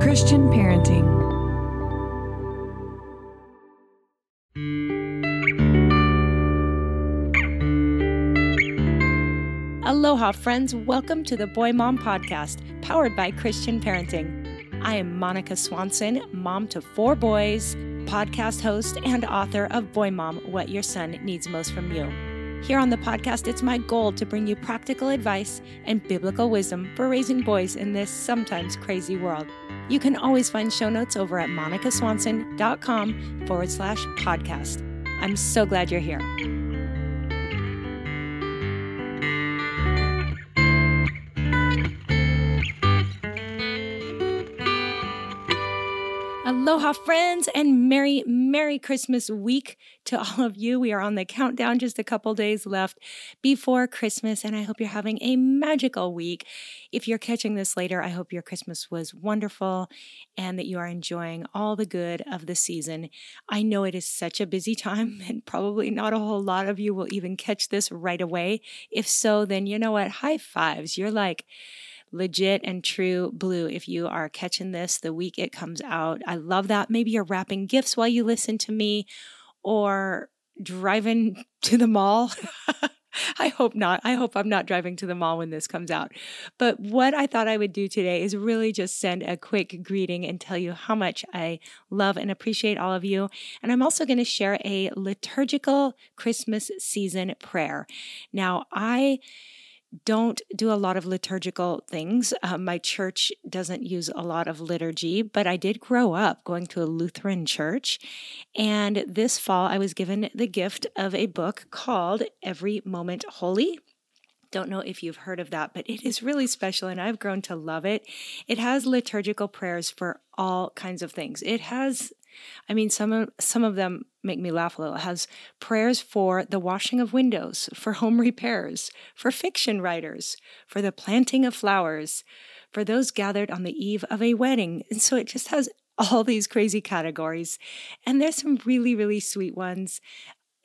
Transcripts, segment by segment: Christian Parenting. Aloha, friends. Welcome to the Boy Mom Podcast, powered by Christian Parenting. I am Monica Swanson, mom to four boys, podcast host, and author of Boy Mom, What Your Son Needs Most From You. Here on the podcast, it's my goal to bring you practical advice and biblical wisdom for raising boys in this sometimes crazy world. You can always find show notes over at monicaswanson.com/podcast. I'm so glad you're here. Aloha, friends, and Merry Christmas week to all of you. We are on the countdown, just a couple days left before Christmas, and I hope you're having a magical week. If you're catching this later, I hope your Christmas was wonderful and that you are enjoying all the good of the season. I know it is such a busy time, and probably not a whole lot of you will even catch this right away. If so, then you know what? High fives. You're like legit and true blue if you are catching this the week it comes out. I love that. Maybe you're wrapping gifts while you listen to me, or driving to the mall. I hope not. I hope I'm not driving to the mall when this comes out. But what I thought I would do today is really just send a quick greeting and tell you how much I love and appreciate all of you. And I'm also going to share a liturgical Christmas season prayer. Now, I don't do a lot of liturgical things. My church doesn't use a lot of liturgy, but I did grow up going to a Lutheran church. And this fall, I was given the gift of a book called Every Moment Holy. Don't know if you've heard of that, but it is really special, and I've grown to love it. It has liturgical prayers for all kinds of things. It has, I mean, some of them make me laugh a little. It has prayers for the washing of windows, for home repairs, for fiction writers, for the planting of flowers, for those gathered on the eve of a wedding. And so it just has all these crazy categories. And there's some really, really sweet ones.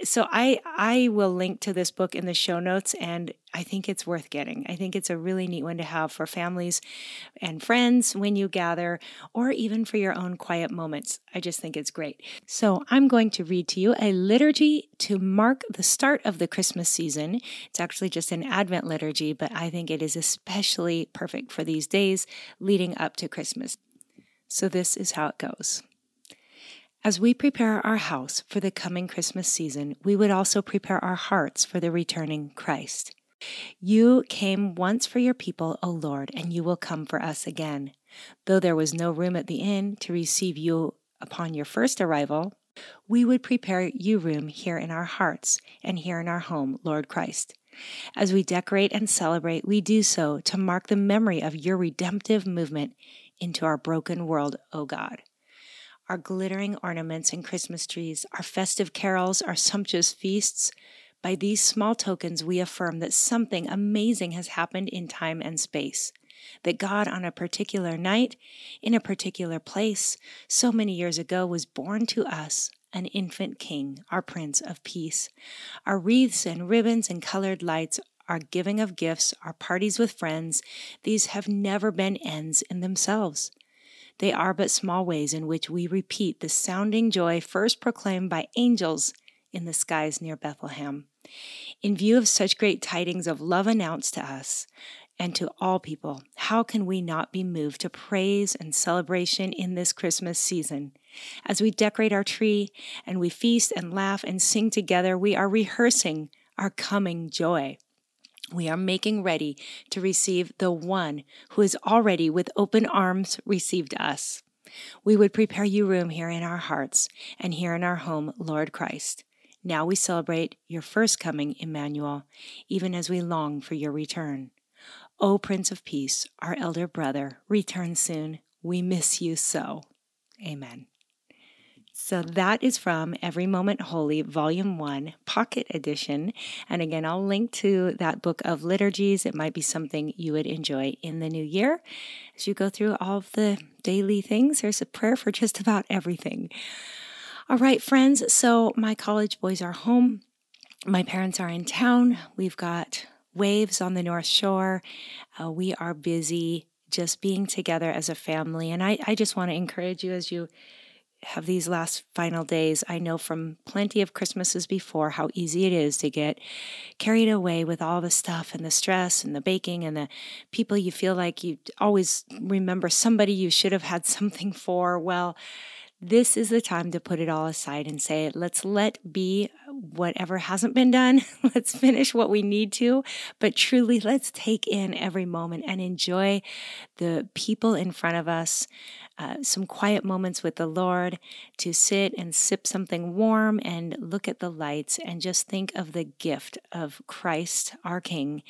So I will link to this book in the show notes, and I think it's worth getting. I think it's a really neat one to have for families and friends when you gather, or even for your own quiet moments. I just think it's great. So I'm going to read to you a liturgy to mark the start of the Christmas season. It's actually just an Advent liturgy, but I think it is especially perfect for these days leading up to Christmas. So this is how it goes. As we prepare our house for the coming Christmas season, we would also prepare our hearts for the returning Christ. You came once for your people, O Lord, and you will come for us again. Though there was no room at the inn to receive you upon your first arrival, we would prepare you room here in our hearts and here in our home, Lord Christ. As we decorate and celebrate, we do so to mark the memory of your redemptive movement into our broken world, O God. Our glittering ornaments and Christmas trees, our festive carols, our sumptuous feasts, by these small tokens we affirm that something amazing has happened in time and space, that God on a particular night, in a particular place, so many years ago was born to us, an infant king, our Prince of Peace. Our wreaths and ribbons and colored lights, our giving of gifts, our parties with friends, these have never been ends in themselves. They are but small ways in which we repeat the sounding joy first proclaimed by angels in the skies near Bethlehem. In view of such great tidings of love announced to us, and to all people, how can we not be moved to praise and celebration in this Christmas season? As we decorate our tree and we feast and laugh and sing together, we are rehearsing our coming joy. We are making ready to receive the one who has already with open arms received us. We would prepare you room here in our hearts and here in our home, Lord Christ. Now we celebrate your first coming, Emmanuel, even as we long for your return. O Prince of Peace, our elder brother, return soon. We miss you so. Amen. So that is from Every Moment Holy, Volume 1, Pocket Edition. And again, I'll link to that book of liturgies. It might be something you would enjoy in the new year. As you go through all of the daily things, there's a prayer for just about everything. All right, friends. So my college boys are home. My parents are in town. We've got waves on the North Shore. We are busy just being together as a family. And I just want to encourage you as you have these last final days. I know from plenty of Christmases before how easy it is to get carried away with all the stuff and the stress and the baking and the people you feel like you always remember somebody you should have had something for. Well, this is the time to put it all aside and say, let's let be whatever hasn't been done. Let's finish what we need to, but truly let's take in every moment and enjoy the people in front of us, some quiet moments with the Lord to sit and sip something warm and look at the lights and just think of the gift of Christ, our King,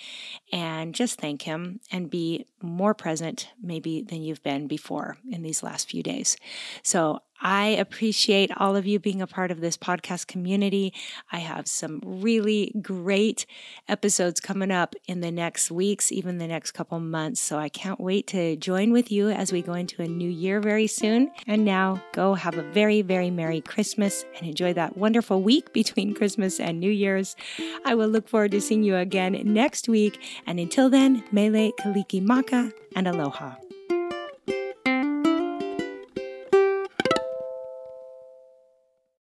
and just thank him and be more present maybe than you've been before in these last few days. So I appreciate all of you being a part of this podcast community. I have some really great episodes coming up in the next weeks, even the next couple months. So I can't wait to join with you as we go into a new year very soon. And now go have a very, very Merry Christmas and enjoy that wonderful week between Christmas and New Year's. I will look forward to seeing you again next week. And until then, Mele Kalikimaka and Aloha.